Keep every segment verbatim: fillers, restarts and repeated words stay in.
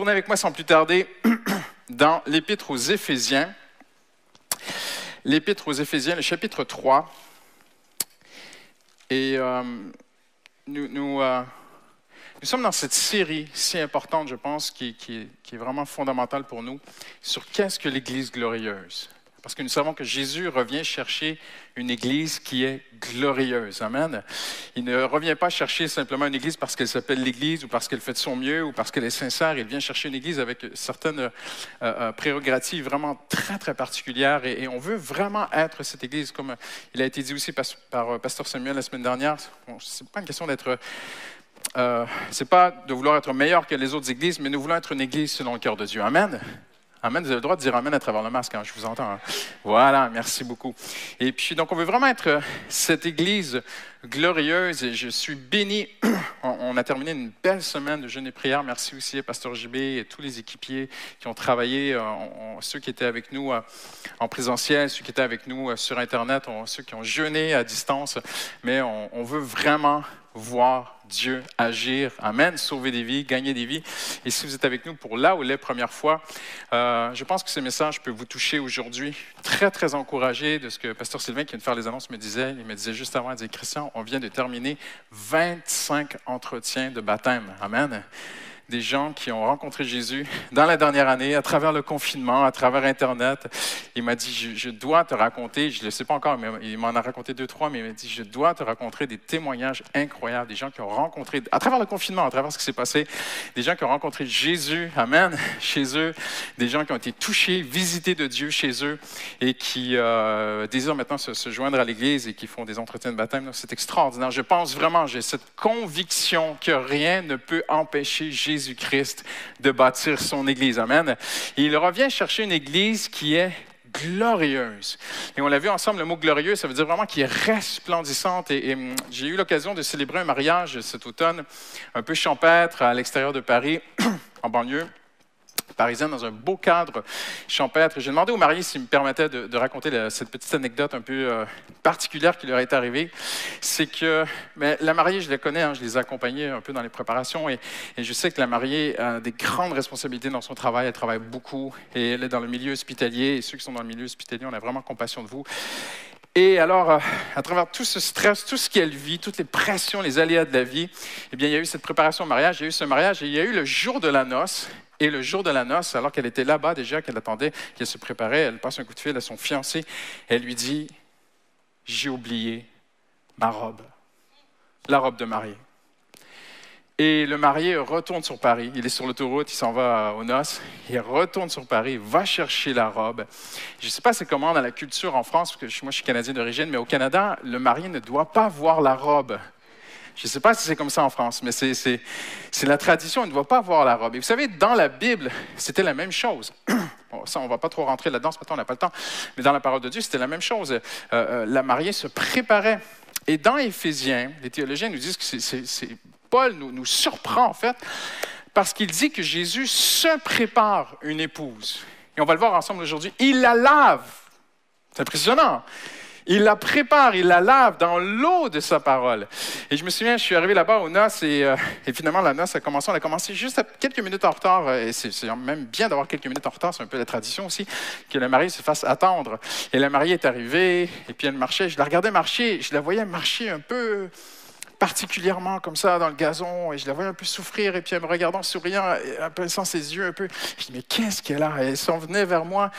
Tournez avec moi sans plus tarder dans l'Épître aux Éphésiens. L'Épître aux Éphésiens, le chapitre trois. Et euh, nous, nous, euh, nous sommes dans cette série si importante, je pense, qui, qui, qui est vraiment fondamentale pour nous, sur qu'est-ce que l'Église glorieuse. Parce que nous savons que Jésus revient chercher une Église qui est glorieuse. Amen. Il ne revient pas chercher simplement une Église parce qu'elle s'appelle l'Église ou parce qu'elle fait de son mieux ou parce qu'elle est sincère. Il vient chercher une Église avec certaines euh, prérogatives vraiment très, très particulières. Et, et on veut vraiment être cette Église. Comme il a été dit aussi par, par Pasteur Samuel la semaine dernière, ce n'est pas une question d'être... Euh, ce n'est pas de vouloir être meilleur que les autres Églises, mais nous voulons être une Église selon le cœur de Dieu. Amen. Amen, vous avez le droit de dire amen à travers le masque, hein, je vous entends. Hein. Voilà, merci beaucoup. Et puis, donc, on veut vraiment être cette Église glorieuse et je suis béni. On a terminé une belle semaine de jeûne et prière. Merci aussi à Pasteur J B et tous les équipiers qui ont travaillé, on, ceux qui étaient avec nous en présentiel, ceux qui étaient avec nous sur Internet, on, ceux qui ont jeûné à distance. Mais on, on veut vraiment voir Dieu agir. Amen. Sauver des vies, gagner des vies. Et si vous êtes avec nous pour la ou les premières fois, euh, je pense que ce message peut vous toucher aujourd'hui. Très, très encouragé de ce que Pasteur Sylvain, qui vient de faire les annonces, me disait. Il me disait juste avant, il disait, Christian, on vient de terminer vingt-cinq entretiens de baptême. Amen. Des gens qui ont rencontré Jésus dans la dernière année, à travers le confinement, à travers Internet. Il m'a dit, je, je dois te raconter, je ne le sais pas encore, mais il m'en a raconté deux, trois, mais il m'a dit, je dois te raconter des témoignages incroyables, des gens qui ont rencontré, à travers le confinement, à travers ce qui s'est passé, des gens qui ont rencontré Jésus, amen, chez eux, des gens qui ont été touchés, visités de Dieu chez eux, et qui euh, désirent maintenant se, se joindre à l'Église et qui font des entretiens de baptême. Donc, c'est extraordinaire. Je pense vraiment, j'ai cette conviction que rien ne peut empêcher Jésus Jésus-Christ de bâtir son Église. Amen. Et il revient chercher une Église qui est glorieuse. Et on l'a vu ensemble, le mot glorieux, ça veut dire vraiment qui est resplendissante. Et, et j'ai eu l'occasion de célébrer un mariage cet automne, un peu champêtre, à l'extérieur de Paris, en banlieue parisienne, dans un beau cadre champêtre. J'ai demandé aux mariés s'ils me permettaient de, de raconter la, cette petite anecdote un peu euh, particulière qui leur est arrivée. C'est que mais la mariée, je la connais, hein, je les ai accompagnés un peu dans les préparations et, et je sais que la mariée a des grandes responsabilités dans son travail. Elle travaille beaucoup et elle est dans le milieu hospitalier. Et ceux qui sont dans le milieu hospitalier, on a vraiment compassion de vous. Et alors, euh, à travers tout ce stress, tout ce qu'elle vit, toutes les pressions, les aléas de la vie, eh bien, il y a eu cette préparation au mariage, il y a eu ce mariage et il y a eu le jour de la noce. Et le jour de la noce, alors qu'elle était là-bas déjà, qu'elle attendait, qu'elle se préparait, elle passe un coup de fil à son fiancé. Elle lui dit, « J'ai oublié ma robe, la robe de mariée. » Et le marié retourne sur Paris. Il est sur l'autoroute, il s'en va aux noces. Il retourne sur Paris, va chercher la robe. Je ne sais pas c'est comment dans la culture en France, parce que moi je suis Canadien d'origine, mais au Canada, le marié ne doit pas voir la robe. Je ne sais pas si c'est comme ça en France, mais c'est, c'est, c'est la tradition, on ne doit pas voir la robe. Et vous savez, dans la Bible, c'était la même chose. Bon, ça, on ne va pas trop rentrer là-dedans, ce matin, on n'a pas le temps. Mais dans la parole de Dieu, c'était la même chose. Euh, euh, la mariée se préparait. Et dans Éphésiens, les théologiens nous disent que c'est, c'est, c'est, Paul nous, nous surprend, en fait, parce qu'il dit que Jésus se prépare une épouse. Et on va le voir ensemble aujourd'hui. Il la lave. C'est impressionnant. Il la prépare, il la lave dans l'eau de sa parole. Et je me souviens, je suis arrivé là-bas aux noces et, euh, et finalement la noce a commencé. On a commencé juste à quelques minutes en retard. Et c'est, c'est même bien d'avoir quelques minutes en retard, c'est un peu la tradition aussi, que la mariée se fasse attendre. Et la mariée est arrivée et puis elle marchait. Je la regardais marcher, je la voyais marcher un peu particulièrement comme ça dans le gazon. Et je la voyais un peu souffrir et puis elle me regardait en souriant, en plissant ses yeux un peu. Je dis, mais qu'est-ce qu'elle a? Elle s'en venait vers moi.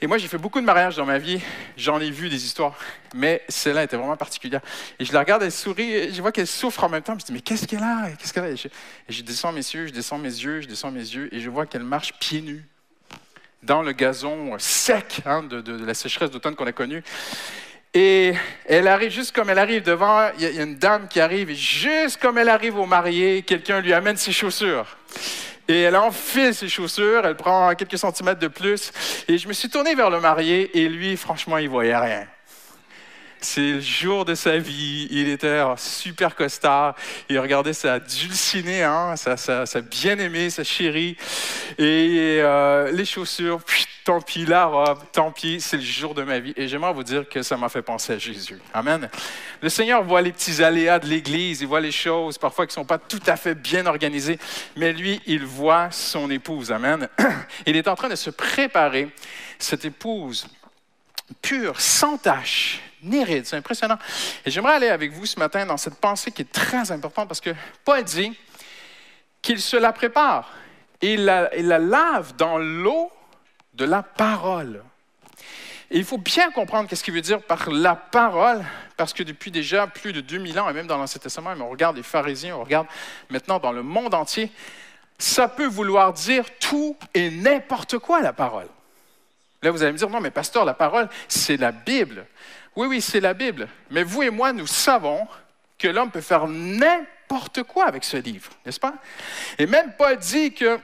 Et moi, j'ai fait beaucoup de mariages dans ma vie. J'en ai vu des histoires. Mais celle-là était vraiment particulière. Et je la regarde, elle sourit. Et je vois qu'elle souffre en même temps. Je dis, mais qu'est-ce qu'elle a? Qu'est-ce qu'elle a? Et je, et je descends mes yeux, je descends mes yeux, je descends mes yeux. Et je vois qu'elle marche pieds nus dans le gazon sec hein, de, de, de la sécheresse d'automne qu'on a connue. Et elle arrive, juste comme elle arrive devant, il y, y a une dame qui arrive, et juste comme elle arrive au marié, quelqu'un lui amène ses chaussures. Et elle enfile ses chaussures, elle prend quelques centimètres de plus, et je me suis tourné vers le marié, et lui, franchement, il voyait rien. C'est le jour de sa vie, il était super costard, il regardait sa dulcinée, hein, sa, sa, sa bien-aimée, sa chérie, et euh, les chaussures... Pfft, tant pis la robe, tant pis, c'est le jour de ma vie. Et j'aimerais vous dire que ça m'a fait penser à Jésus. Amen. Le Seigneur voit les petits aléas de l'Église, il voit les choses parfois qui ne sont pas tout à fait bien organisées, mais lui, il voit son épouse. Amen. Il est en train de se préparer, cette épouse pure, sans tache, ni ride. C'est impressionnant. Et j'aimerais aller avec vous ce matin dans cette pensée qui est très importante parce que Paul dit qu'il se la prépare. Et il la, il la lave dans l'eau de la parole. Et il faut bien comprendre qu'est-ce qu'il veut dire par la parole, parce que depuis déjà plus de deux mille ans, et même dans l'Ancien Testament, on regarde les pharisiens, on regarde maintenant dans le monde entier, ça peut vouloir dire tout et n'importe quoi, la parole. Là, vous allez me dire, non, mais pasteur, la parole, c'est la Bible. Oui, oui, c'est la Bible. Mais vous et moi, nous savons que l'homme peut faire n'importe quoi avec ce livre, n'est-ce pas? Et même Paul dit qu'il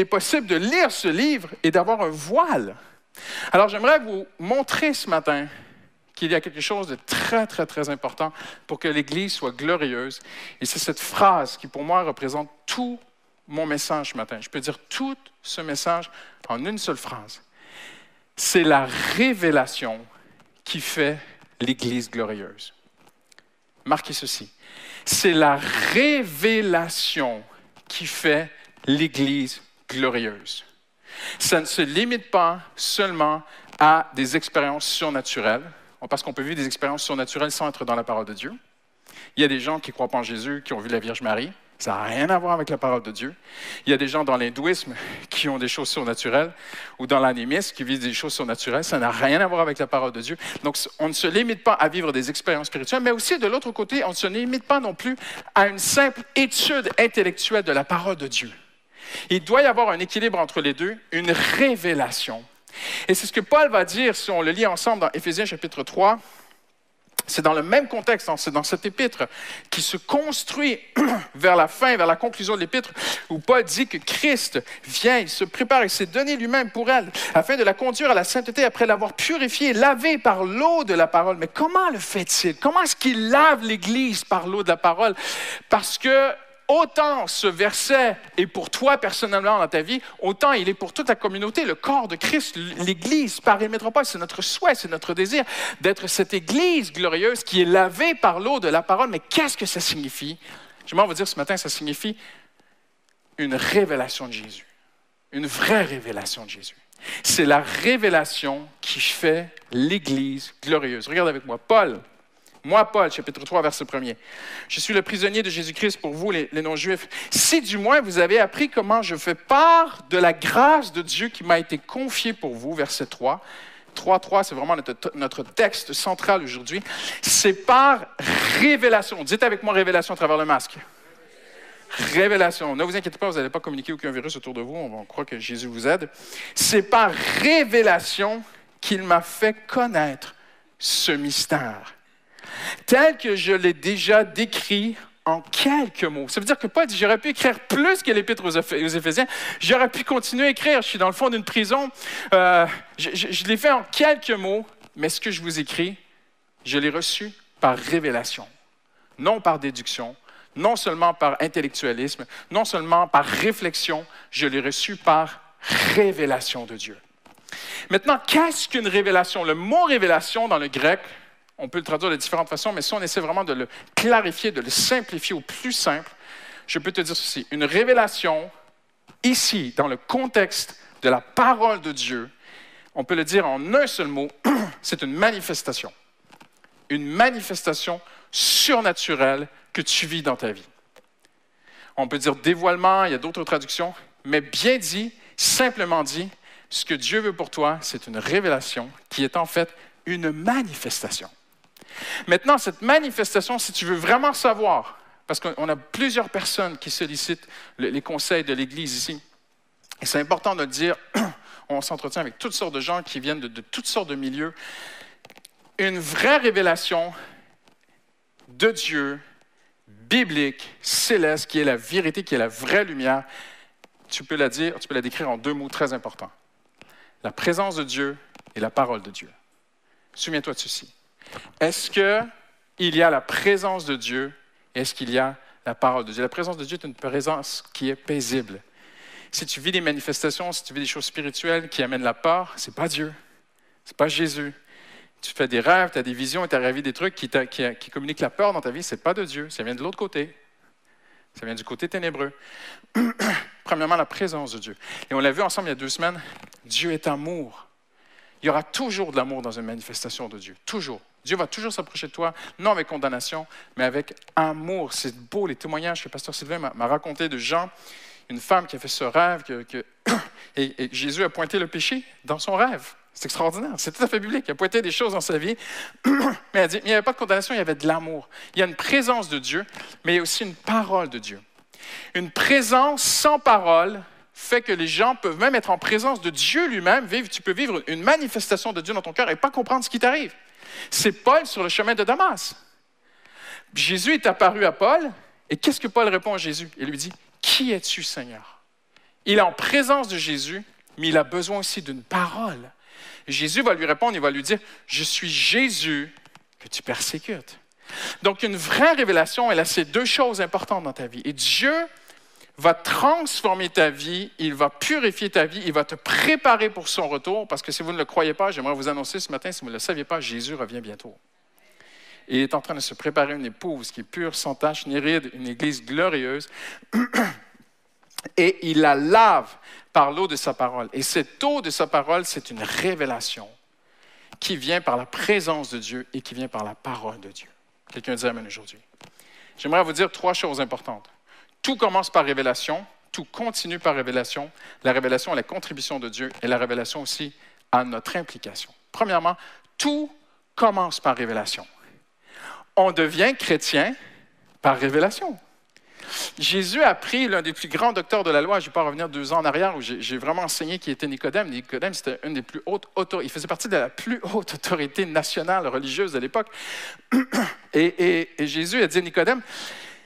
est possible de lire ce livre et d'avoir un voile. Alors, j'aimerais vous montrer ce matin qu'il y a quelque chose de très, très, très important pour que l'Église soit glorieuse. Et c'est cette phrase qui, pour moi, représente tout mon message ce matin. Je peux dire tout ce message en une seule phrase. C'est la révélation qui fait l'Église glorieuse. Marquez ceci, c'est la révélation qui fait l'Église glorieuse. Ça ne se limite pas seulement à des expériences surnaturelles, parce qu'on peut vivre des expériences surnaturelles sans être dans la parole de Dieu. Il y a des gens qui ne croient pas en Jésus, qui ont vu la Vierge Marie. Ça n'a rien à voir avec la parole de Dieu. Il y a des gens dans l'hindouisme qui ont des choses surnaturelles ou dans l'animisme qui vivent des choses surnaturelles. Ça n'a rien à voir avec la parole de Dieu. Donc, on ne se limite pas à vivre des expériences spirituelles, mais aussi, de l'autre côté, on ne se limite pas non plus à une simple étude intellectuelle de la parole de Dieu. Il doit y avoir un équilibre entre les deux, une révélation. Et c'est ce que Paul va dire, si on le lit ensemble dans Éphésiens chapitre trois, c'est dans le même contexte, c'est dans cette épître qui se construit vers la fin, vers la conclusion de l'épître, où Paul dit que Christ vient, il se prépare, il s'est donné lui-même pour elle, afin de la conduire à la sainteté après l'avoir purifiée, lavée par l'eau de la parole. Mais comment le fait-il? Comment est-ce qu'il lave l'Église par l'eau de la parole? Parce que autant ce verset est pour toi personnellement dans ta vie, autant il est pour toute la communauté, le corps de Christ, l'Église Paris-Métropole. C'est notre souhait, c'est notre désir d'être cette Église glorieuse qui est lavée par l'eau de la parole. Mais qu'est-ce que ça signifie? Je vais vous dire ce matin, ça signifie une révélation de Jésus, une vraie révélation de Jésus. C'est la révélation qui fait l'Église glorieuse. Regarde avec moi, Paul. Moi, Paul, chapitre trois, verset premier. Je suis le prisonnier de Jésus-Christ pour vous, les, les non-juifs. Si du moins vous avez appris comment je fais part de la grâce de Dieu qui m'a été confiée pour vous, verset trois. trois, trois, c'est vraiment notre, notre texte central aujourd'hui. C'est par révélation. Dites avec moi révélation à travers le masque. Révélation. Ne vous inquiétez pas, vous n'allez pas communiquer aucun virus autour de vous. On croit que Jésus vous aide. C'est par révélation qu'il m'a fait connaître ce mystère, tel que je l'ai déjà décrit en quelques mots. Ça veut dire que Paul dit, j'aurais pu écrire plus que l'Épître aux Éphésiens, j'aurais pu continuer à écrire, je suis dans le fond d'une prison, euh, je, je, je l'ai fait en quelques mots, mais ce que je vous écris, je l'ai reçu par révélation, non par déduction, non seulement par intellectualisme, non seulement par réflexion, je l'ai reçu par révélation de Dieu. Maintenant, qu'est-ce qu'une révélation? Le mot révélation dans le grec, on peut le traduire de différentes façons, mais si on essaie vraiment de le clarifier, de le simplifier au plus simple, je peux te dire ceci. Une révélation, ici, dans le contexte de la parole de Dieu, on peut le dire en un seul mot, c'est une manifestation. Une manifestation surnaturelle que tu vis dans ta vie. On peut dire dévoilement, il y a d'autres traductions, mais bien dit, simplement dit, ce que Dieu veut pour toi, c'est une révélation qui est en fait une manifestation. Maintenant, cette manifestation, si tu veux vraiment savoir, parce qu'on a plusieurs personnes qui sollicitent les conseils de l'Église ici, et c'est important de le dire, on s'entretient avec toutes sortes de gens qui viennent de, de toutes sortes de milieux. Une vraie révélation de Dieu, biblique, céleste, qui est la vérité, qui est la vraie lumière, tu peux la dire, tu peux la décrire en deux mots très importants. La présence de Dieu et la parole de Dieu. Souviens-toi de ceci. Est-ce qu'il y a la présence de Dieu? Est-ce qu'il y a la parole de Dieu? La présence de Dieu est une présence qui est paisible, Si tu vis des manifestations, si tu vis des choses spirituelles qui amènent la peur, c'est pas Dieu, c'est pas Jésus. Tu fais des rêves, tu as des visions, tu as rêvé des trucs qui, qui, qui communiquent la peur dans ta vie, c'est pas de Dieu, ça vient de l'autre côté. Ça vient du côté ténébreux. Premièrement, la présence de Dieu. Et on l'a vu ensemble il y a deux semaines, Dieu est amour. Il y aura toujours de l'amour dans une manifestation de Dieu, toujours. Dieu va toujours s'approcher de toi, non avec condamnation, mais avec amour. C'est beau les témoignages que Pasteur Sylvain m'a raconté de Jean, une femme qui a fait ce rêve, que, que et, et Jésus a pointé le péché dans son rêve. C'est extraordinaire, c'est tout à fait biblique. Il a pointé des choses dans sa vie, mais elle dit, il n'y avait pas de condamnation, il y avait de l'amour. Il y a une présence de Dieu, mais il y a aussi une parole de Dieu. Une présence sans parole fait que les gens peuvent même être en présence de Dieu lui-même. Vivre, tu peux vivre une manifestation de Dieu dans ton cœur et pas comprendre ce qui t'arrive. C'est Paul sur le chemin de Damas. Jésus est apparu à Paul, et qu'est-ce que Paul répond à Jésus? Il lui dit, « Qui es-tu, Seigneur? » Il est en présence de Jésus, mais il a besoin aussi d'une parole. Jésus va lui répondre, il va lui dire, « Je suis Jésus que tu persécutes. » Donc, une vraie révélation, elle a ces deux choses importantes dans ta vie. Et Dieu va transformer ta vie, il va purifier ta vie, il va te préparer pour son retour, parce que si vous ne le croyez pas, j'aimerais vous annoncer ce matin, si vous ne le saviez pas, Jésus revient bientôt. Et il est en train de se préparer une épouse qui est pure, sans tache, ni ride, une église glorieuse. Et il la lave par l'eau de sa parole. Et cette eau de sa parole, c'est une révélation qui vient par la présence de Dieu et qui vient par la parole de Dieu. Quelqu'un dit amen aujourd'hui. J'aimerais vous dire trois choses importantes. Tout commence par révélation, tout continue par révélation. La révélation est la contribution de Dieu et la révélation aussi à notre implication. Premièrement, tout commence par révélation. On devient chrétien par révélation. Jésus a pris l'un des plus grands docteurs de la loi, je ne vais pas revenir deux ans en arrière, où j'ai vraiment enseigné qui était Nicodème. Nicodème, c'était une des plus hautes autorités, il faisait partie de la plus haute autorité nationale religieuse de l'époque. Et, et, et Jésus a dit à Nicodème,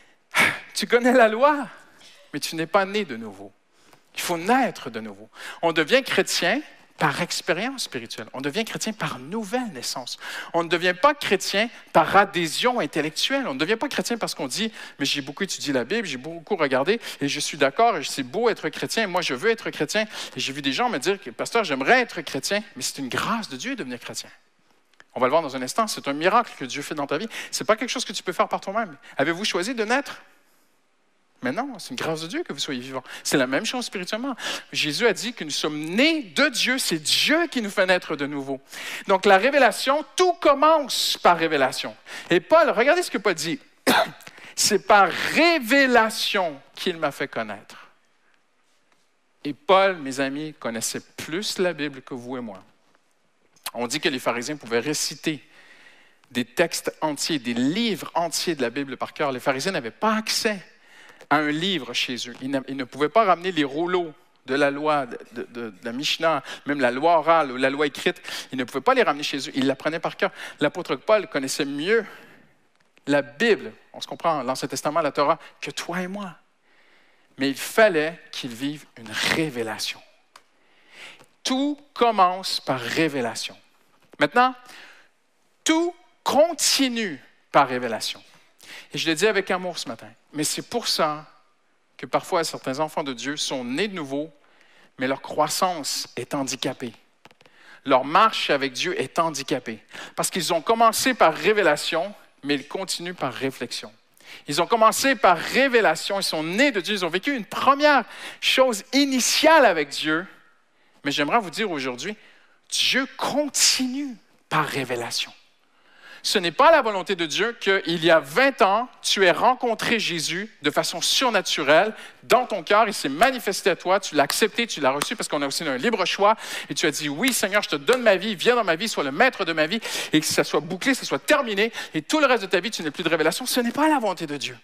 « Tu connais la loi, mais tu n'es pas né de nouveau. Il faut naître de nouveau. » On devient chrétien par expérience spirituelle. On devient chrétien par nouvelle naissance. On ne devient pas chrétien par adhésion intellectuelle. On ne devient pas chrétien parce qu'on dit « mais j'ai beaucoup étudié la Bible, j'ai beaucoup regardé et je suis d'accord, et c'est beau être chrétien, moi je veux être chrétien. » Et j'ai vu des gens me dire que « pasteur, j'aimerais être chrétien. » Mais c'est une grâce de Dieu de devenir chrétien. On va le voir dans un instant, c'est un miracle que Dieu fait dans ta vie. Ce n'est pas quelque chose que tu peux faire par toi-même. Avez-vous choisi de naître? Mais non, c'est une grâce de Dieu que vous soyez vivants. C'est la même chose spirituellement. Jésus a dit que nous sommes nés de Dieu. C'est Dieu qui nous fait naître de nouveau. Donc la révélation, tout commence par révélation. Et Paul, regardez ce que Paul dit. C'est par révélation qu'il m'a fait connaître. Et Paul, mes amis, connaissait plus la Bible que vous et moi. On dit que les pharisiens pouvaient réciter des textes entiers, des livres entiers de la Bible par cœur. Les pharisiens n'avaient pas accès à un livre chez eux. Ils ne, ils ne pouvaient pas ramener les rouleaux de la loi, de, de, de, de la Mishnah, même la loi orale ou la loi écrite. Ils ne pouvaient pas les ramener chez eux. Ils l'apprenaient par cœur. L'apôtre Paul connaissait mieux la Bible, on se comprend, l'Ancien Testament, la Torah, que toi et moi. Mais il fallait qu'ils vivent une révélation. Tout commence par révélation. Maintenant, tout continue par révélation. Et je le dis avec amour ce matin, mais c'est pour ça que parfois certains enfants de Dieu sont nés de nouveau, mais leur croissance est handicapée. Leur marche avec Dieu est handicapée. Parce qu'ils ont commencé par révélation, mais ils continuent par réflexion. Ils ont commencé par révélation, ils sont nés de Dieu, ils ont vécu une première chose initiale avec Dieu. Mais j'aimerais vous dire aujourd'hui, Dieu continue par révélation. Ce n'est pas la volonté de Dieu qu'il y a vingt ans, tu aies rencontré Jésus de façon surnaturelle dans ton cœur. Il s'est manifesté à toi, tu l'as accepté, tu l'as reçu parce qu'on a aussi un libre choix. Et tu as dit, oui Seigneur, je te donne ma vie, viens dans ma vie, sois le maître de ma vie. Et que ça soit bouclé, ça soit terminé. Et tout le reste de ta vie, tu n'as plus de révélation. Ce n'est pas la volonté de Dieu.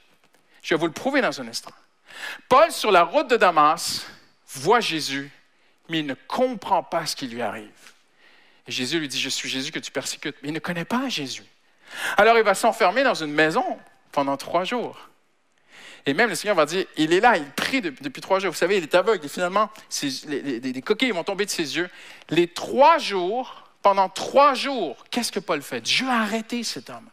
Je vais vous le prouver dans un instant. Paul, sur la route de Damas, voit Jésus, mais il ne comprend pas ce qui lui arrive. Et Jésus lui dit, je suis Jésus que tu persécutes. Mais il ne connaît pas Jésus. Alors il va s'enfermer dans une maison pendant trois jours. Et même le Seigneur va dire, il est là, il prie depuis, depuis trois jours. Vous savez, il est aveugle et finalement, des coquilles vont tomber de ses yeux. Les trois jours, pendant trois jours, qu'est-ce que Paul fait? Dieu a arrêté cet homme.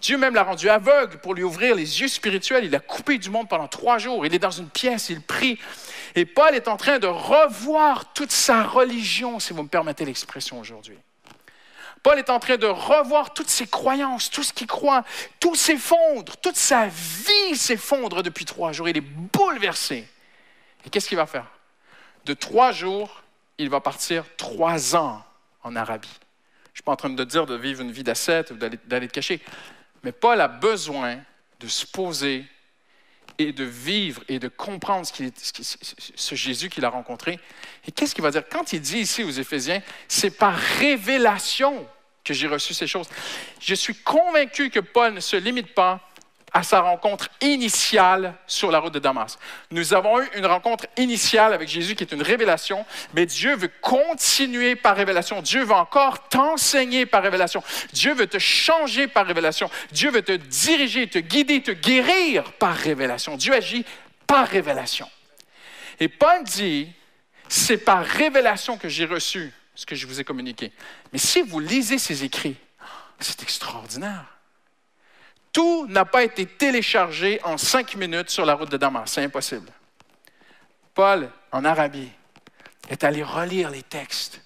Dieu même l'a rendu aveugle pour lui ouvrir les yeux spirituels. Il l'a coupé du monde pendant trois jours. Il est dans une pièce, il prie. Et Paul est en train de revoir toute sa religion, si vous me permettez l'expression aujourd'hui. Paul est en train de revoir toutes ses croyances, tout ce qu'il croit. Tout s'effondre, toute sa vie s'effondre depuis trois jours. Il est bouleversé. Et qu'est-ce qu'il va faire? De trois jours, il va partir trois ans en Arabie. Je ne suis pas en train de dire de vivre une vie d'ascète ou d'aller te cacher. Mais Paul a besoin de se poser et de vivre et de comprendre ce, qu'il est, ce, ce Jésus qu'il a rencontré. Et qu'est-ce qu'il va dire? Quand il dit ici aux Éphésiens, c'est par révélation que j'ai reçu ces choses. Je suis convaincu que Paul ne se limite pas à sa rencontre initiale sur la route de Damas. Nous avons eu une rencontre initiale avec Jésus qui est une révélation, mais Dieu veut continuer par révélation. Dieu veut encore t'enseigner par révélation. Dieu veut te changer par révélation. Dieu veut te diriger, te guider, te guérir par révélation. Dieu agit par révélation. Et Paul dit, c'est par révélation que j'ai reçu ce que je vous ai communiqué. Mais si vous lisez ses écrits, c'est extraordinaire. Tout n'a pas été téléchargé en cinq minutes sur la route de Damas. C'est impossible. Paul, en Arabie, est allé relire les textes.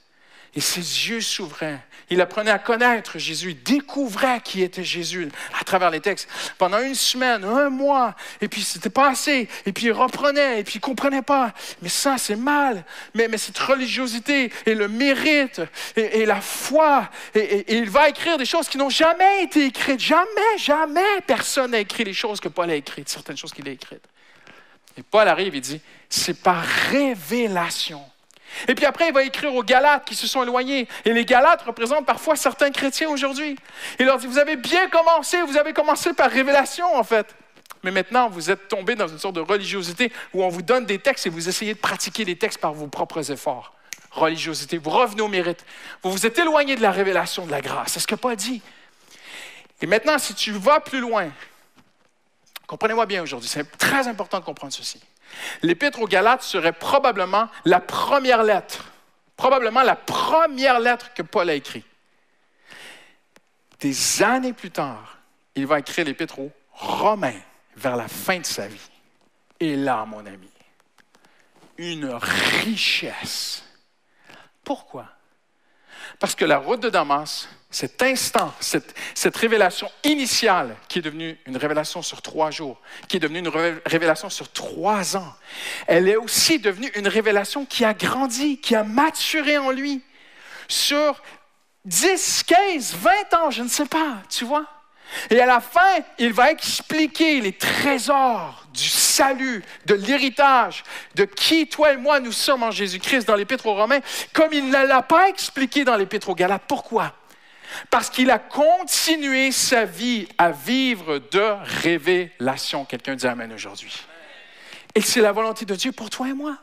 Et ses yeux s'ouvraient. Il apprenait à connaître Jésus. Il découvrait qui était Jésus à travers les textes. Pendant une semaine, un mois, et puis c'était pas assez. Et puis il reprenait, et puis il comprenait pas. Mais ça, c'est mal. Mais, mais cette religiosité, et le mérite, et, et la foi. Et, et, et il va écrire des choses qui n'ont jamais été écrites. Jamais, jamais personne n'a écrit les choses que Paul a écrites. Certaines choses qu'il a écrites. Et Paul arrive et dit, c'est par révélation. Et puis après, il va écrire aux Galates qui se sont éloignés. Et les Galates représentent parfois certains chrétiens aujourd'hui. Il leur dit, vous avez bien commencé, vous avez commencé par révélation en fait. Mais maintenant, vous êtes tombés dans une sorte de religiosité où on vous donne des textes et vous essayez de pratiquer les textes par vos propres efforts. Religiosité, vous revenez au mérite. Vous vous êtes éloigné de la révélation de la grâce. C'est ce que Paul dit. Et maintenant, si tu vas plus loin, comprenez-moi bien aujourd'hui, c'est très important de comprendre ceci. L'Épître aux Galates serait probablement la première lettre, probablement la première lettre que Paul a écrite. Des années plus tard, il va écrire l'Épître aux Romains vers la fin de sa vie. Et là, mon ami, une richesse. Pourquoi? Parce que la route de Damas, cet instant, cette, cette révélation initiale qui est devenue une révélation sur trois jours, qui est devenue une révélation sur trois ans, elle est aussi devenue une révélation qui a grandi, qui a maturé en lui sur dix, quinze, vingt ans, je ne sais pas, tu vois. Et à la fin, il va expliquer les trésors du salut, de l'héritage, de qui toi et moi nous sommes en Jésus-Christ dans l'Épître aux Romains, comme il ne l'a pas expliqué dans l'Épître aux Galates. Pourquoi? Parce qu'il a continué sa vie à vivre de révélation. Quelqu'un dit amen aujourd'hui. Et c'est la volonté de Dieu pour toi et moi.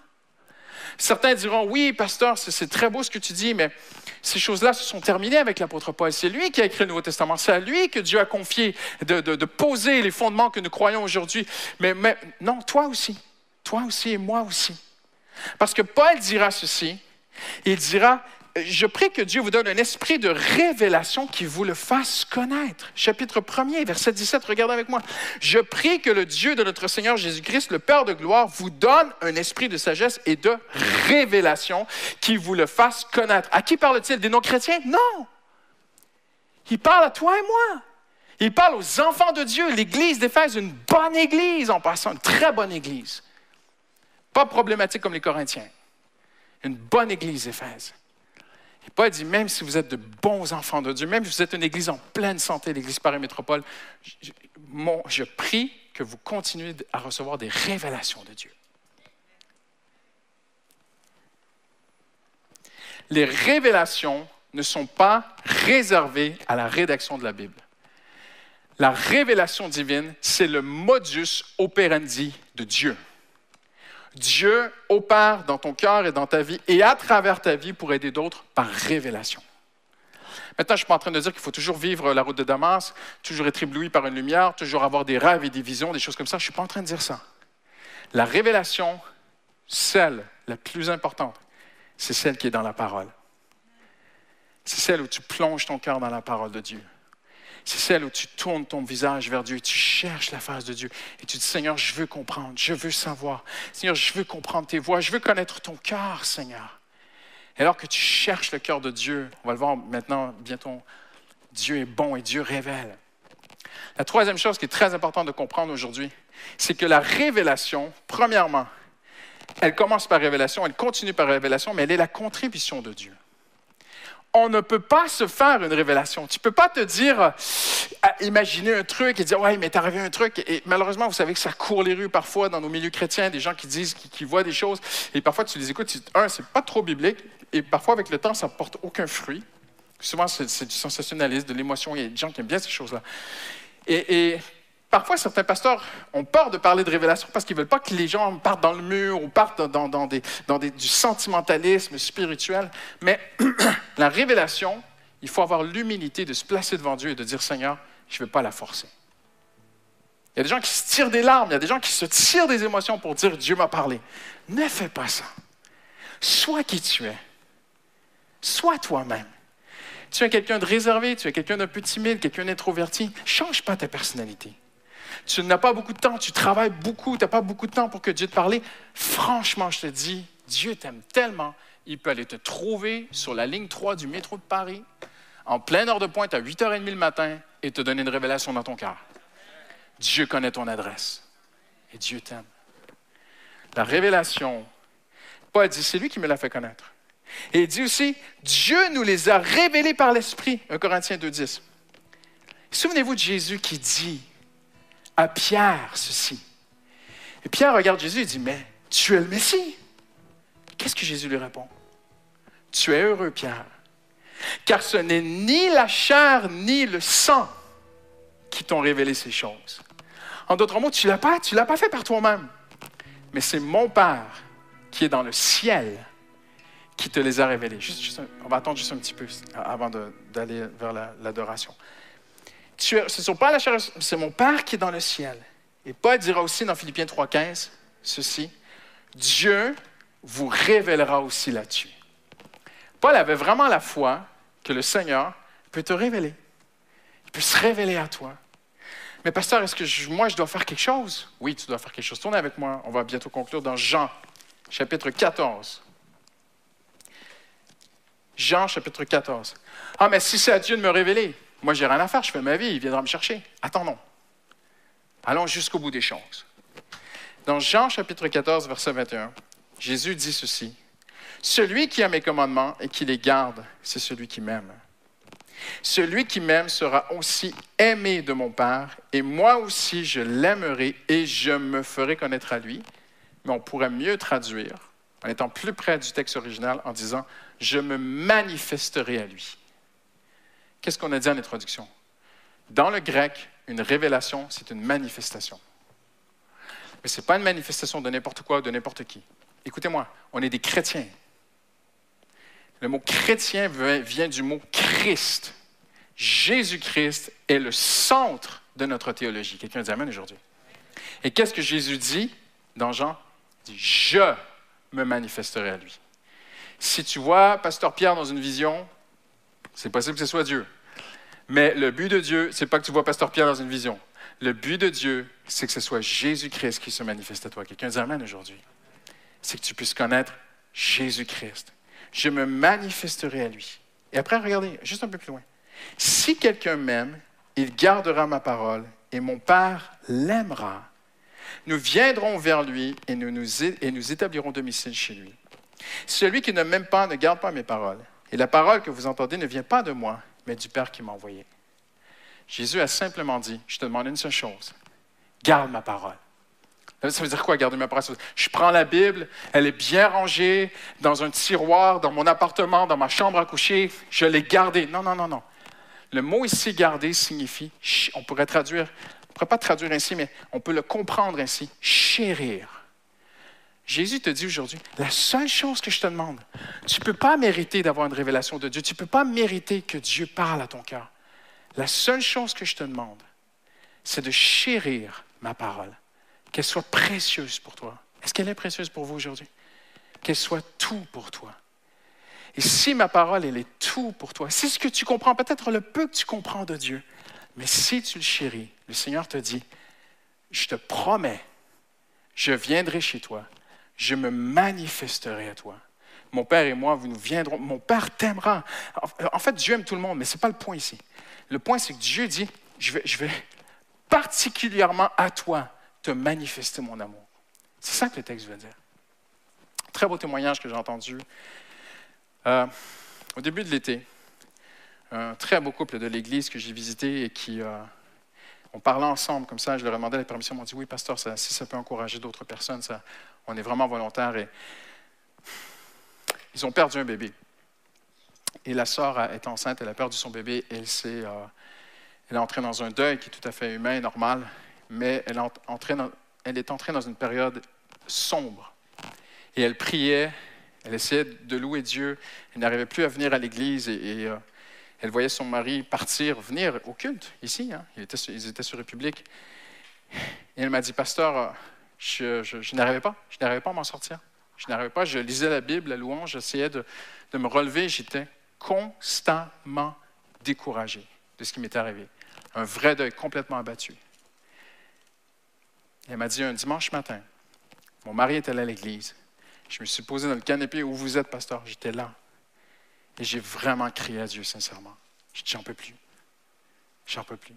Certains diront, oui, pasteur, c'est très beau ce que tu dis, mais ces choses-là se sont terminées avec l'apôtre Paul. C'est lui qui a écrit le Nouveau Testament. C'est à lui que Dieu a confié de, de, de poser les fondements que nous croyons aujourd'hui. Mais, mais non, toi aussi. Toi aussi et moi aussi. Parce que Paul dira ceci. Il dira, je prie que Dieu vous donne un esprit de révélation qui vous le fasse connaître. Chapitre premier, verset dix-sept, regardez avec moi. Je prie que le Dieu de notre Seigneur Jésus-Christ, le Père de gloire, vous donne un esprit de sagesse et de révélation qui vous le fasse connaître. À qui parle-t-il? Des non-chrétiens? Non! Il parle à toi et moi. Il parle aux enfants de Dieu. L'Église d'Éphèse, une bonne Église en passant, une très bonne Église. Pas problématique comme les Corinthiens. Une bonne Église d'Éphèse. Et Paul dit, même si vous êtes de bons enfants de Dieu, même si vous êtes une église en pleine santé, l'Église Paris-Métropole, je, je, mon, je prie que vous continuez à recevoir des révélations de Dieu. Les révélations ne sont pas réservées à la rédaction de la Bible. La révélation divine, c'est le modus operandi de Dieu. Dieu opère dans ton cœur et dans ta vie et à travers ta vie pour aider d'autres par révélation. Maintenant, je ne suis pas en train de dire qu'il faut toujours vivre la route de Damas, toujours être ébloui par une lumière, toujours avoir des rêves et des visions, des choses comme ça. Je ne suis pas en train de dire ça. La révélation, celle la plus importante, c'est celle qui est dans la parole. C'est celle où tu plonges ton cœur dans la parole de Dieu. c'est celle où tu tournes ton visage vers Dieu et tu cherches la face de Dieu. Et tu dis, Seigneur, je veux comprendre, je veux savoir. Seigneur, je veux comprendre tes voies, je veux connaître ton cœur, Seigneur. Et alors que tu cherches le cœur de Dieu, on va le voir maintenant, bientôt, Dieu est bon et Dieu révèle. La troisième chose qui est très importante de comprendre aujourd'hui, c'est que la révélation, premièrement, elle commence par révélation, elle continue par révélation, mais elle est la contribution de Dieu. On ne peut pas se faire une révélation. Tu ne peux pas te dire, imaginer un truc et dire « Ouais, mais t'es arrivé un truc. » Et malheureusement, vous savez que ça court les rues parfois dans nos milieux chrétiens, des gens qui disent, qui, qui voient des choses. Et parfois, tu les écoutes, tu, un, c'est pas trop biblique. Et parfois, avec le temps, ça ne porte aucun fruit. Souvent, c'est, c'est du sensationnalisme, de l'émotion. Il y a des gens qui aiment bien ces choses-là. Et, et parfois, certains pasteurs ont peur de parler de révélation parce qu'ils ne veulent pas que les gens partent dans le mur ou partent dans, dans, dans, des, dans des, du sentimentalisme spirituel. Mais la révélation, il faut avoir l'humilité de se placer devant Dieu et de dire « Seigneur, je ne vais pas la forcer. » Il y a des gens qui se tirent des larmes, il y a des gens qui se tirent des émotions pour dire « Dieu m'a parlé. » Ne fais pas ça. Sois qui tu es. Sois toi-même. Tu es quelqu'un de réservé, tu es quelqu'un d'un peu timide, quelqu'un d'introverti. Change pas ta personnalité. Tu n'as pas beaucoup de temps, tu travailles beaucoup, tu n'as pas beaucoup de temps pour que Dieu te parle. Franchement, je te dis, Dieu t'aime tellement, il peut aller te trouver sur la ligne trois du métro de Paris, en pleine heure de pointe à huit heures trente le matin, et te donner une révélation dans ton cœur. Dieu connaît ton adresse. Et Dieu t'aime. La révélation, Paul dit, c'est lui qui me l'a fait connaître. Et il dit aussi, Dieu nous les a révélés par l'Esprit, un Corinthiens deux dix. Souvenez-vous de Jésus qui dit à Pierre ceci. Et Pierre regarde Jésus et dit, mais tu es le Messie. Qu'est-ce que Jésus lui répond? Tu es heureux, Pierre, car ce n'est ni la chair ni le sang qui t'ont révélé ces choses. En d'autres mots, tu ne l'as pas, tu l'as pas fait par toi-même, mais c'est mon Père qui est dans le ciel qui te les a révélés. Juste, juste un, on va attendre juste un petit peu avant de, d'aller vers la, l'adoration. Tu es, ce ne sont pas la chair, c'est mon Père qui est dans le ciel. Et Paul dira aussi dans Philippiens trois quinze, ceci, Dieu vous révélera aussi là-dessus. Paul avait vraiment la foi que le Seigneur peut te révéler. Il peut se révéler à toi. Mais pasteur, est-ce que je, moi, je dois faire quelque chose? Oui, tu dois faire quelque chose. Tournez avec moi. On va bientôt conclure dans Jean, chapitre quatorze. Jean, chapitre quatorze. « Ah, mais si c'est à Dieu de me révéler, moi, j'ai rien à faire, je fais ma vie, il viendra me chercher. » Attendons. Allons jusqu'au bout des choses. Dans Jean, chapitre quatorze, verset vingt et un, Jésus dit ceci. « Celui qui a mes commandements et qui les garde, c'est celui qui m'aime. Celui qui m'aime sera aussi aimé de mon Père, et moi aussi, je l'aimerai et je me ferai connaître à lui. » Mais on pourrait mieux traduire, en étant plus près du texte original, en disant « Je me manifesterai à lui. » Qu'est-ce qu'on a dit en introduction? Dans le grec, une révélation, c'est une manifestation. Mais ce n'est pas une manifestation de n'importe quoi ou de n'importe qui. Écoutez-moi, on est des chrétiens. Le mot « chrétien » vient du mot « Christ ». Jésus-Christ est le centre de notre théologie. Quelqu'un dit « Amen » aujourd'hui. Et qu'est-ce que Jésus dit dans Jean? Il dit « Je me manifesterai à lui. » Si tu vois Pasteur Pierre dans une vision, c'est possible que ce soit Dieu. Mais le but de Dieu, ce n'est pas que tu vois Pasteur Pierre dans une vision. Le but de Dieu, c'est que ce soit Jésus-Christ qui se manifeste à toi. Quelqu'un dit Amen aujourd'hui. C'est que tu puisses connaître Jésus-Christ. Je me manifesterai à lui. Et après, regardez, juste un peu plus loin. Si quelqu'un m'aime, il gardera ma parole et mon Père l'aimera. Nous viendrons vers lui et nous, nous, et nous établirons domicile chez lui. Celui qui ne m'aime pas ne garde pas mes paroles. Et la parole que vous entendez ne vient pas de moi, mais du Père qui m'a envoyé. Jésus a simplement dit, je te demande une seule chose, garde ma parole. Ça veut dire quoi, garder ma parole? Je prends la Bible, elle est bien rangée, dans un tiroir, dans mon appartement, dans ma chambre à coucher, je l'ai gardée. Non, non, non, non. Le mot ici, garder, signifie, on pourrait traduire, on ne pourrait pas traduire ainsi, mais on peut le comprendre ainsi, chérir. Jésus te dit aujourd'hui, la seule chose que je te demande, tu ne peux pas mériter d'avoir une révélation de Dieu, tu ne peux pas mériter que Dieu parle à ton cœur. La seule chose que je te demande, c'est de chérir ma parole, qu'elle soit précieuse pour toi. Est-ce qu'elle est précieuse pour vous aujourd'hui? Qu'elle soit tout pour toi. Et si ma parole, elle est tout pour toi, c'est ce que tu comprends, peut-être le peu que tu comprends de Dieu, Mais si tu le chéris, le Seigneur te dit, je te promets, je viendrai chez toi, je me manifesterai à toi. Mon Père et moi, nous viendrons, mon Père t'aimera. En fait, Dieu aime tout le monde, mais ce n'est pas le point ici. Le point, c'est que Dieu dit, je vais, je vais particulièrement à toi te manifester mon amour. C'est ça que le texte veut dire. Très beau témoignage que j'ai entendu. Euh, au début de l'été, un très beau couple de l'église que j'ai visité et qui, euh, on parlait ensemble comme ça, je leur ai demandé la permission, ils m'ont dit, oui, pasteur, ça, si ça peut encourager d'autres personnes, ça, on est vraiment volontaires. Et ils ont perdu un bébé. Et la sœur est enceinte, elle a perdu son bébé, elle s'est, euh, elle est entrée dans un deuil qui est tout à fait humain et normal, mais elle, en, entrée dans, elle est entrée dans une période sombre. Et elle priait, elle essayait de louer Dieu, elle n'arrivait plus à venir à l'église et, et euh, elle voyait son mari partir, venir au culte, ici, hein, ils étaient, ils étaient sur République. Et elle m'a dit, pasteur, je, je, je n'arrivais pas, je n'arrivais pas à m'en sortir. Je n'arrivais pas, je lisais la Bible, la louange, j'essayais de, de me relever, j'étais constamment découragé de ce qui m'était arrivé. Un vrai deuil, complètement abattu. Et elle m'a dit, un dimanche matin, mon mari était allé à l'église, je me suis posé dans le canapé, où vous êtes, pasteur? J'étais là. Et j'ai vraiment crié à Dieu, sincèrement. J'ai dit, j'en peux plus. J'en peux plus.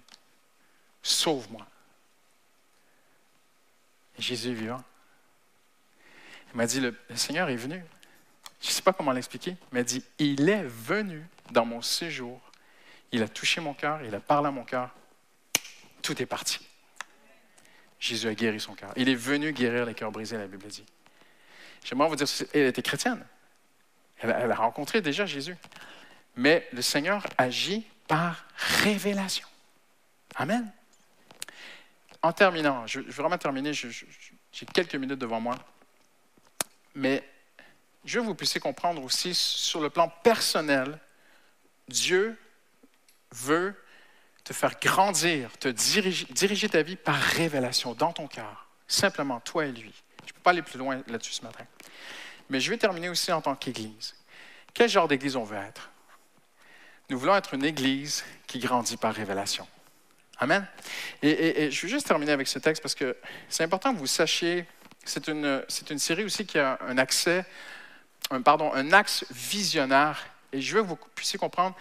Sauve-moi. Et Jésus est vivant. Il m'a dit, le, le Seigneur est venu. Je ne sais pas comment l'expliquer, mais il m'a dit, il est venu dans mon séjour. Il a touché mon cœur, il a parlé à mon cœur. Tout est parti. Jésus a guéri son cœur. Il est venu guérir les cœurs brisés, la Bible dit. J'aimerais vous dire, elle était chrétienne. Elle a rencontré déjà Jésus. Mais le Seigneur agit par révélation. Amen. En terminant, je, je vais vraiment terminer, je, je, j'ai quelques minutes devant moi. Mais je veux que vous puissiez comprendre aussi, sur le plan personnel, Dieu veut te faire grandir, te diriger, diriger ta vie par révélation dans ton cœur. Simplement, toi et lui. Je ne peux pas aller plus loin là-dessus ce matin. Mais je vais terminer aussi en tant qu'Église. Quel genre d'Église on veut être? Nous voulons être une Église qui grandit par révélation. Amen? Et, et, et je vais juste terminer avec ce texte parce que c'est important que vous sachiez, c'est une, c'est une série aussi qui a un accès, un, pardon, un axe visionnaire. Et je veux que vous puissiez comprendre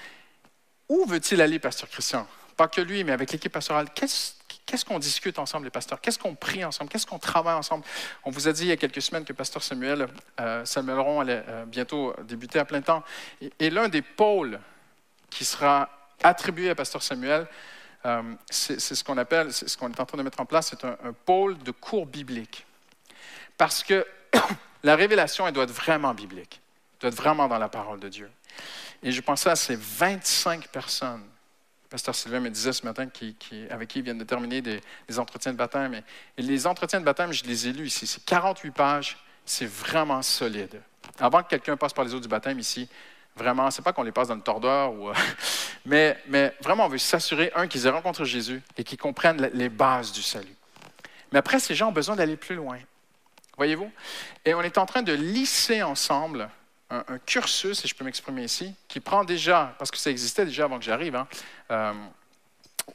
où veut-il aller, pasteur Christian? Pas que lui, mais avec l'équipe pastorale. Qu'est-ce Qu'est-ce qu'on discute ensemble, les pasteurs? Qu'est-ce qu'on prie ensemble? Qu'est-ce qu'on travaille ensemble? On vous a dit il y a quelques semaines que Pasteur Samuel, euh, Samuel Ron allait euh, bientôt débuter à plein temps. Et, et l'un des pôles qui sera attribué à Pasteur Samuel, euh, c'est, c'est ce qu'on appelle, c'est ce qu'on est en train de mettre en place, c'est un, un pôle de cours bibliques. Parce que la révélation, elle doit être vraiment biblique. Elle doit être vraiment dans la parole de Dieu. Et je pensais à ces vingt-cinq personnes. Pasteur Sylvain me disait ce matin qui, qui, avec qui il vient de terminer des, des entretiens de baptême. Et, et les entretiens de baptême, je les ai lus ici. C'est quarante-huit pages, c'est vraiment solide. Avant que quelqu'un passe par les eaux du baptême ici, vraiment, c'est pas qu'on les passe dans le tordeur, ou, euh, mais, mais vraiment, on veut s'assurer, un, qu'ils aient rencontré Jésus et qu'ils comprennent les bases du salut. Mais après, ces gens ont besoin d'aller plus loin, voyez-vous? Et on est en train de lisser ensemble Un, un cursus, si je peux m'exprimer ici, qui prend déjà, parce que ça existait déjà avant que j'arrive, hein, euh,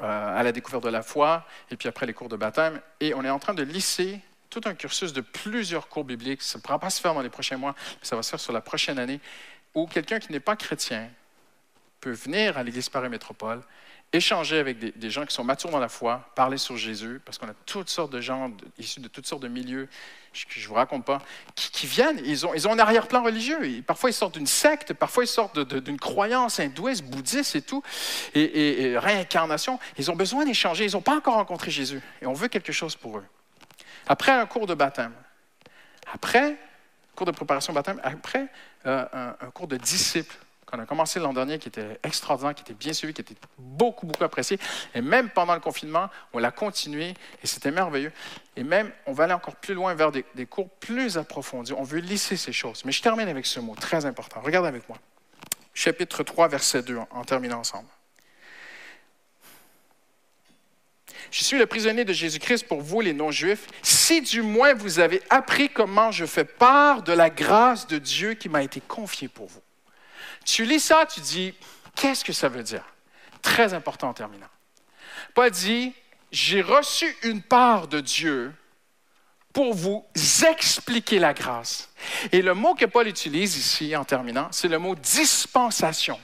euh, à la découverte de la foi, et puis après les cours de baptême, et on est en train de lisser tout un cursus de plusieurs cours bibliques. Ça ne pourra pas se faire dans les prochains mois, mais ça va se faire sur la prochaine année, où quelqu'un qui n'est pas chrétien peut venir à l'Église Paris-Métropole, échanger avec des, des gens qui sont matures dans la foi, parler sur Jésus, parce qu'on a toutes sortes de gens de, issus de toutes sortes de milieux, que je ne vous raconte pas, qui, qui viennent, ils ont, ils ont un arrière-plan religieux. Et parfois, ils sortent d'une secte, parfois, ils sortent de, de, d'une croyance hindouiste, bouddhiste et tout, et, et, et réincarnation. Ils ont besoin d'échanger, ils n'ont pas encore rencontré Jésus, et on veut quelque chose pour eux. Après un cours de baptême, après cours de préparation au baptême, après euh, un, un cours de disciples, qu'on a commencé l'an dernier, qui était extraordinaire, qui était bien suivi, qui était beaucoup, beaucoup apprécié. Et même pendant le confinement, on l'a continué et c'était merveilleux. Et même, on va aller encore plus loin vers des, des cours plus approfondis. On veut lisser ces choses. Mais je termine avec ce mot très important. Regardez avec moi. Chapitre trois, verset deux, en, en terminant ensemble. Je suis le prisonnier de Jésus-Christ pour vous, les non-juifs, si du moins vous avez appris comment je fais part de la grâce de Dieu qui m'a été confiée pour vous. Tu lis ça, tu dis, qu'est-ce que ça veut dire? Très important en terminant. Paul dit, j'ai reçu une part de Dieu pour vous expliquer la grâce. Et le mot que Paul utilise ici, en terminant, c'est le mot « dispensation ».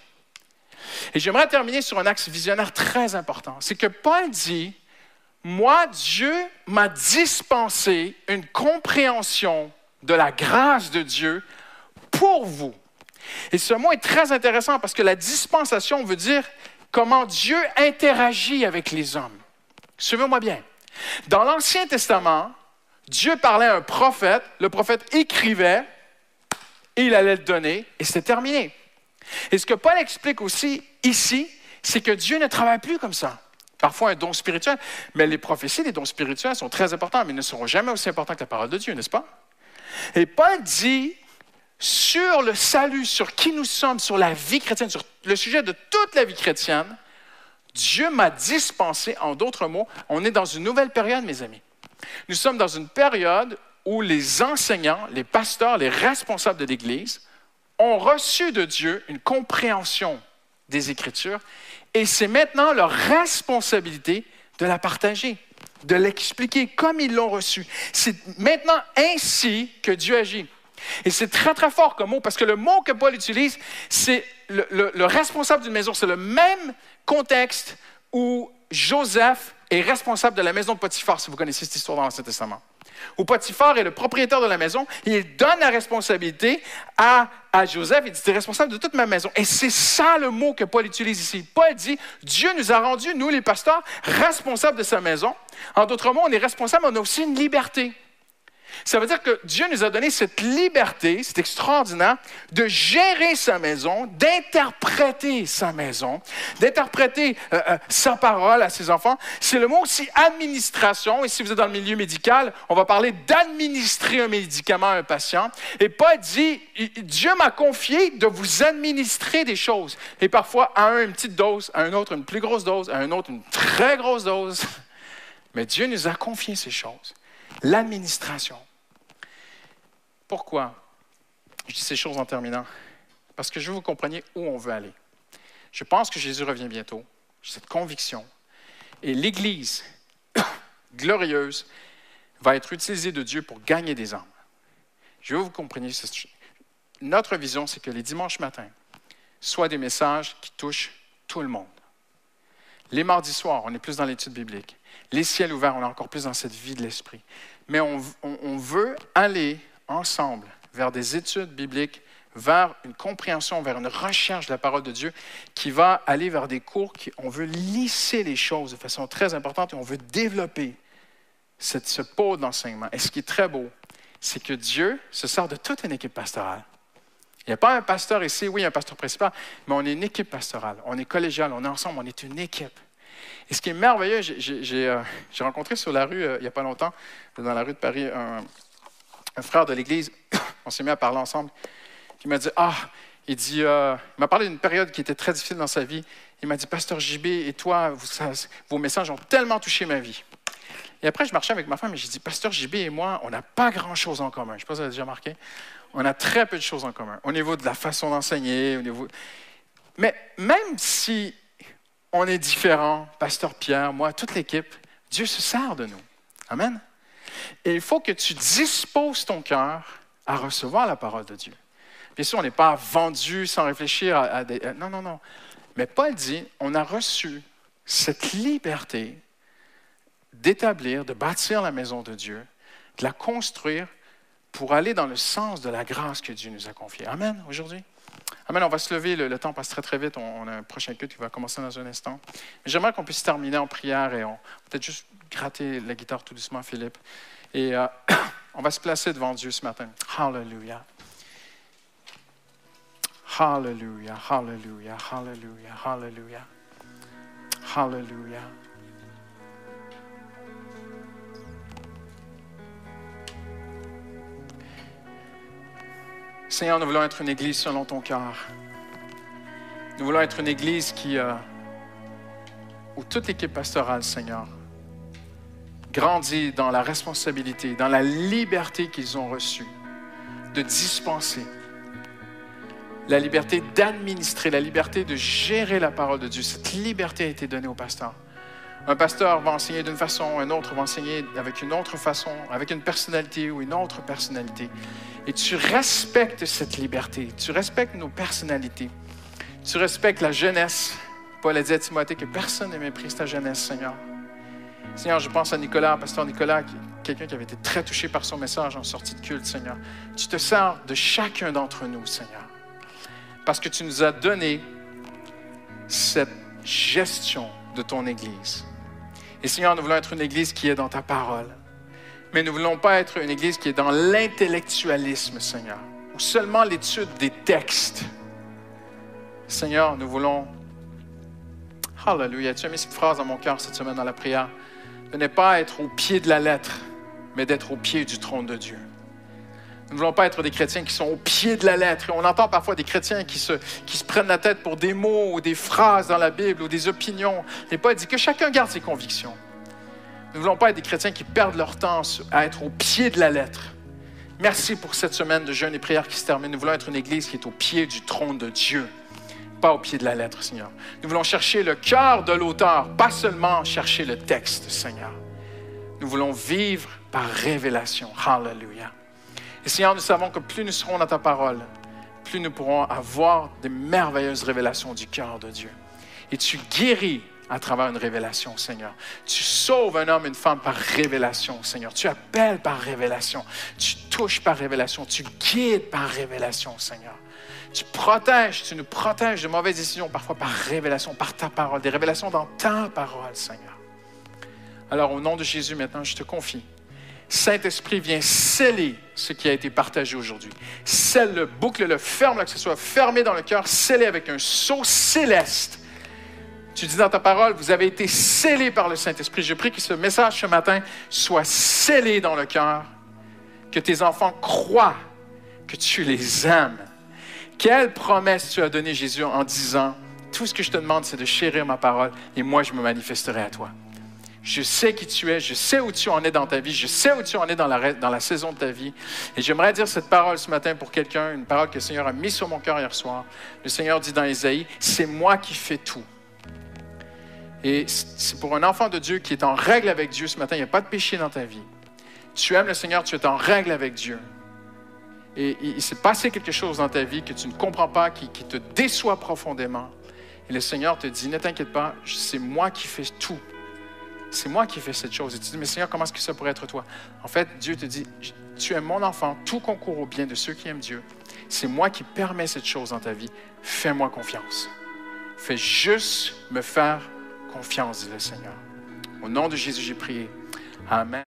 Et j'aimerais terminer sur un axe visionnaire très important. C'est que Paul dit, « Moi, Dieu m'a dispensé une compréhension de la grâce de Dieu pour vous. » Et ce mot est très intéressant parce que la dispensation veut dire comment Dieu interagit avec les hommes. Suivez-moi bien. Dans l'Ancien Testament, Dieu parlait à un prophète, le prophète écrivait, et il allait le donner, et c'était terminé. Et ce que Paul explique aussi ici, c'est que Dieu ne travaille plus comme ça. Parfois un don spirituel, mais les prophéties, les dons spirituels sont très importants, mais ils ne seront jamais aussi importants que la parole de Dieu, n'est-ce pas? Et Paul dit, sur le salut, sur qui nous sommes, sur la vie chrétienne, sur le sujet de toute la vie chrétienne, Dieu m'a dispensé, en d'autres mots, on est dans une nouvelle période, mes amis. Nous sommes dans une période où les enseignants, les pasteurs, les responsables de l'Église ont reçu de Dieu une compréhension des Écritures et c'est maintenant leur responsabilité de la partager, de l'expliquer comme ils l'ont reçue. C'est maintenant ainsi que Dieu agit. Et c'est très, très fort comme mot, parce que le mot que Paul utilise, c'est le, le, le responsable d'une maison. C'est le même contexte où Joseph est responsable de la maison de Potiphar, si vous connaissez cette histoire dans l'Ancien Testament. Où Potiphar est le propriétaire de la maison, et il donne la responsabilité à, à Joseph, il dit, tu es responsable de toute ma maison. Et c'est ça le mot que Paul utilise ici. Paul dit, Dieu nous a rendus, nous les pasteurs, responsables de sa maison. En d'autres mots, on est responsable, on a aussi une liberté. Ça veut dire que Dieu nous a donné cette liberté, c'est extraordinaire, de gérer sa maison, d'interpréter sa maison, d'interpréter euh, euh, sa parole à ses enfants. C'est le mot aussi « administration ». Et si vous êtes dans le milieu médical, on va parler d'administrer un médicament à un patient. Et Paul dit « Dieu m'a confié de vous administrer des choses. » Et parfois, à un, une petite dose, à un autre, une plus grosse dose, à un autre, une très grosse dose. Mais Dieu nous a confié ces choses. L'administration. Pourquoi je dis ces choses en terminant? Parce que je veux que vous compreniez où on veut aller. Je pense que Jésus revient bientôt. J'ai cette conviction. Et l'Église glorieuse va être utilisée de Dieu pour gagner des âmes. Je veux que vous compreniez. Cette... Notre vision, c'est que les dimanches matins, soient des messages qui touchent tout le monde. Les mardis soirs, on est plus dans l'étude biblique. Les ciels ouverts, on est encore plus dans cette vie de l'esprit. Mais on, on, on veut aller ensemble vers des études bibliques, vers une compréhension, vers une recherche de la parole de Dieu qui va aller vers des cours qui, on veut lisser les choses de façon très importante et on veut développer cette, ce pôle d'enseignement. Et ce qui est très beau, c'est que Dieu se sert de toute une équipe pastorale. Il n'y a pas un pasteur ici, oui, un pasteur principal, mais on est une équipe pastorale, on est collégial, on est ensemble, on est une équipe. Et ce qui est merveilleux, j'ai, j'ai, euh, j'ai rencontré sur la rue, euh, il n'y a pas longtemps, dans la rue de Paris, un, un frère de l'Église, on s'est mis à parler ensemble, qui m'a dit, ah, il dit, euh, il m'a parlé d'une période qui était très difficile dans sa vie, il m'a dit, Pasteur J B et toi, vous, ça, vos messages ont tellement touché ma vie. Et après, je marchais avec ma femme et j'ai dit, Pasteur J B et moi, on n'a pas grand-chose en commun. Je ne sais pas si vous avez déjà remarqué. On a très peu de choses en commun, au niveau de la façon d'enseigner, au niveau... Mais même si on est différents, Pasteur Pierre, moi, toute l'équipe, Dieu se sert de nous. Amen. Et il faut que tu disposes ton cœur à recevoir la parole de Dieu. Bien sûr, on n'est pas vendu sans réfléchir à, à des... Non, non, non. Mais Paul dit, on a reçu cette liberté d'établir, de bâtir la maison de Dieu, de la construire, pour aller dans le sens de la grâce que Dieu nous a confiée. Amen, aujourd'hui. Amen, on va se lever, le, le temps passe très très vite, on, on a un prochain culte qui va commencer dans un instant. Mais j'aimerais qu'on puisse terminer en prière et on peut-être juste gratter la guitare tout doucement, Philippe. Et euh, on va se placer devant Dieu ce matin. Hallelujah. Hallelujah, hallelujah, hallelujah, hallelujah. Hallelujah. Seigneur, nous voulons être une église selon ton cœur. Nous voulons être une église qui, euh, où toute l'équipe pastorale, Seigneur, grandit dans la responsabilité, dans la liberté qu'ils ont reçue de dispenser, la liberté d'administrer, la liberté de gérer la parole de Dieu. Cette liberté a été donnée aux pasteurs. Un pasteur va enseigner d'une façon, un autre va enseigner avec une autre façon, avec une personnalité ou une autre personnalité. Et tu respectes cette liberté, tu respectes nos personnalités, tu respectes la jeunesse. Paul a dit à Timothée que personne ne méprise ta jeunesse, Seigneur. Seigneur, je pense à Nicolas, pasteur Nicolas, quelqu'un qui avait été très touché par son message en sortie de culte, Seigneur. Tu te sers de chacun d'entre nous, Seigneur, parce que tu nous as donné cette gestion de ton Église. Et Seigneur, nous voulons être une Église qui est dans ta parole, mais nous ne voulons pas être une Église qui est dans l'intellectualisme, Seigneur, ou seulement l'étude des textes. Seigneur, nous voulons... Hallelujah, tu as mis cette phrase dans mon cœur cette semaine dans la prière. De ne pas être au pied de la lettre, mais d'être au pied du trône de Dieu. Nous ne voulons pas être des chrétiens qui sont au pied de la lettre. On entend parfois des chrétiens qui se, qui se prennent la tête pour des mots ou des phrases dans la Bible ou des opinions. Et Paul dit que chacun garde ses convictions. Nous ne voulons pas être des chrétiens qui perdent leur temps à être au pied de la lettre. Merci pour cette semaine de jeûne et prière qui se termine. Nous voulons être une église qui est au pied du trône de Dieu, pas au pied de la lettre, Seigneur. Nous voulons chercher le cœur de l'auteur, pas seulement chercher le texte, Seigneur. Nous voulons vivre par révélation. Hallelujah. Et Seigneur, nous savons que plus nous serons dans ta parole, plus nous pourrons avoir des merveilleuses révélations du cœur de Dieu. Et tu guéris à travers une révélation, Seigneur. Tu sauves un homme et une femme par révélation, Seigneur. Tu appelles par révélation. Tu touches par révélation. Tu guides par révélation, Seigneur. Tu protèges, tu nous protèges de mauvaises décisions, parfois par révélation, par ta parole, des révélations dans ta parole, Seigneur. Alors, au nom de Jésus, maintenant, je te confie. Saint-Esprit, viens sceller ce qui a été partagé aujourd'hui. Scelle-le, boucle-le, ferme-le, que ce soit fermé dans le cœur, scellé avec un sceau céleste. Tu dis dans ta parole, vous avez été scellés par le Saint-Esprit. Je prie que ce message ce matin soit scellé dans le cœur, que tes enfants croient que tu les aimes. Quelle promesse tu as donnée, Jésus, en disant, tout ce que je te demande, c'est de chérir ma parole et moi, je me manifesterai à toi. Je sais qui tu es, je sais où tu en es dans ta vie, je sais où tu en es dans la, dans la saison de ta vie. Et j'aimerais dire cette parole ce matin pour quelqu'un, une parole que le Seigneur a mise sur mon cœur hier soir. Le Seigneur dit dans Isaïe, c'est moi qui fais tout. Et c'est pour un enfant de Dieu qui est en règle avec Dieu ce matin, il n'y a pas de péché dans ta vie. Tu aimes le Seigneur, tu es en règle avec Dieu. Et il s'est passé quelque chose dans ta vie que tu ne comprends pas, qui, qui te déçoit profondément. Et le Seigneur te dit, ne t'inquiète pas, c'est moi qui fais tout. C'est moi qui fais cette chose. Et tu dis, mais Seigneur, comment est-ce que ça pourrait être toi? En fait, Dieu te dit, tu es mon enfant, tout concourt au bien de ceux qui aiment Dieu. C'est moi qui permets cette chose dans ta vie. Fais-moi confiance. Fais juste me faire confiance, dit le Seigneur. Au nom de Jésus, j'ai prié. Amen.